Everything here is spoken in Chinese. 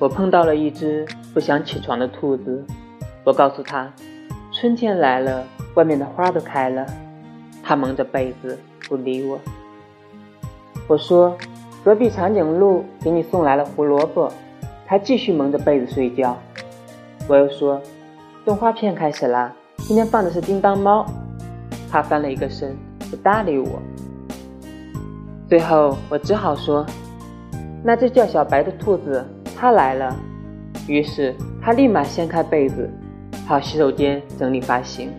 我碰到了一只不想起床的兔子，我告诉它，春天来了，外面的花都开了。它蒙着被子不理我。我说，隔壁长颈鹿给你送来了胡萝卜。它继续蒙着被子睡觉。我又说，动画片开始啦，今天放的是叮当猫。它翻了一个身，不搭理我。最后我只好说，那只叫小白的兔子，它来了。于是它立马掀开被子，跑洗手间整理发型。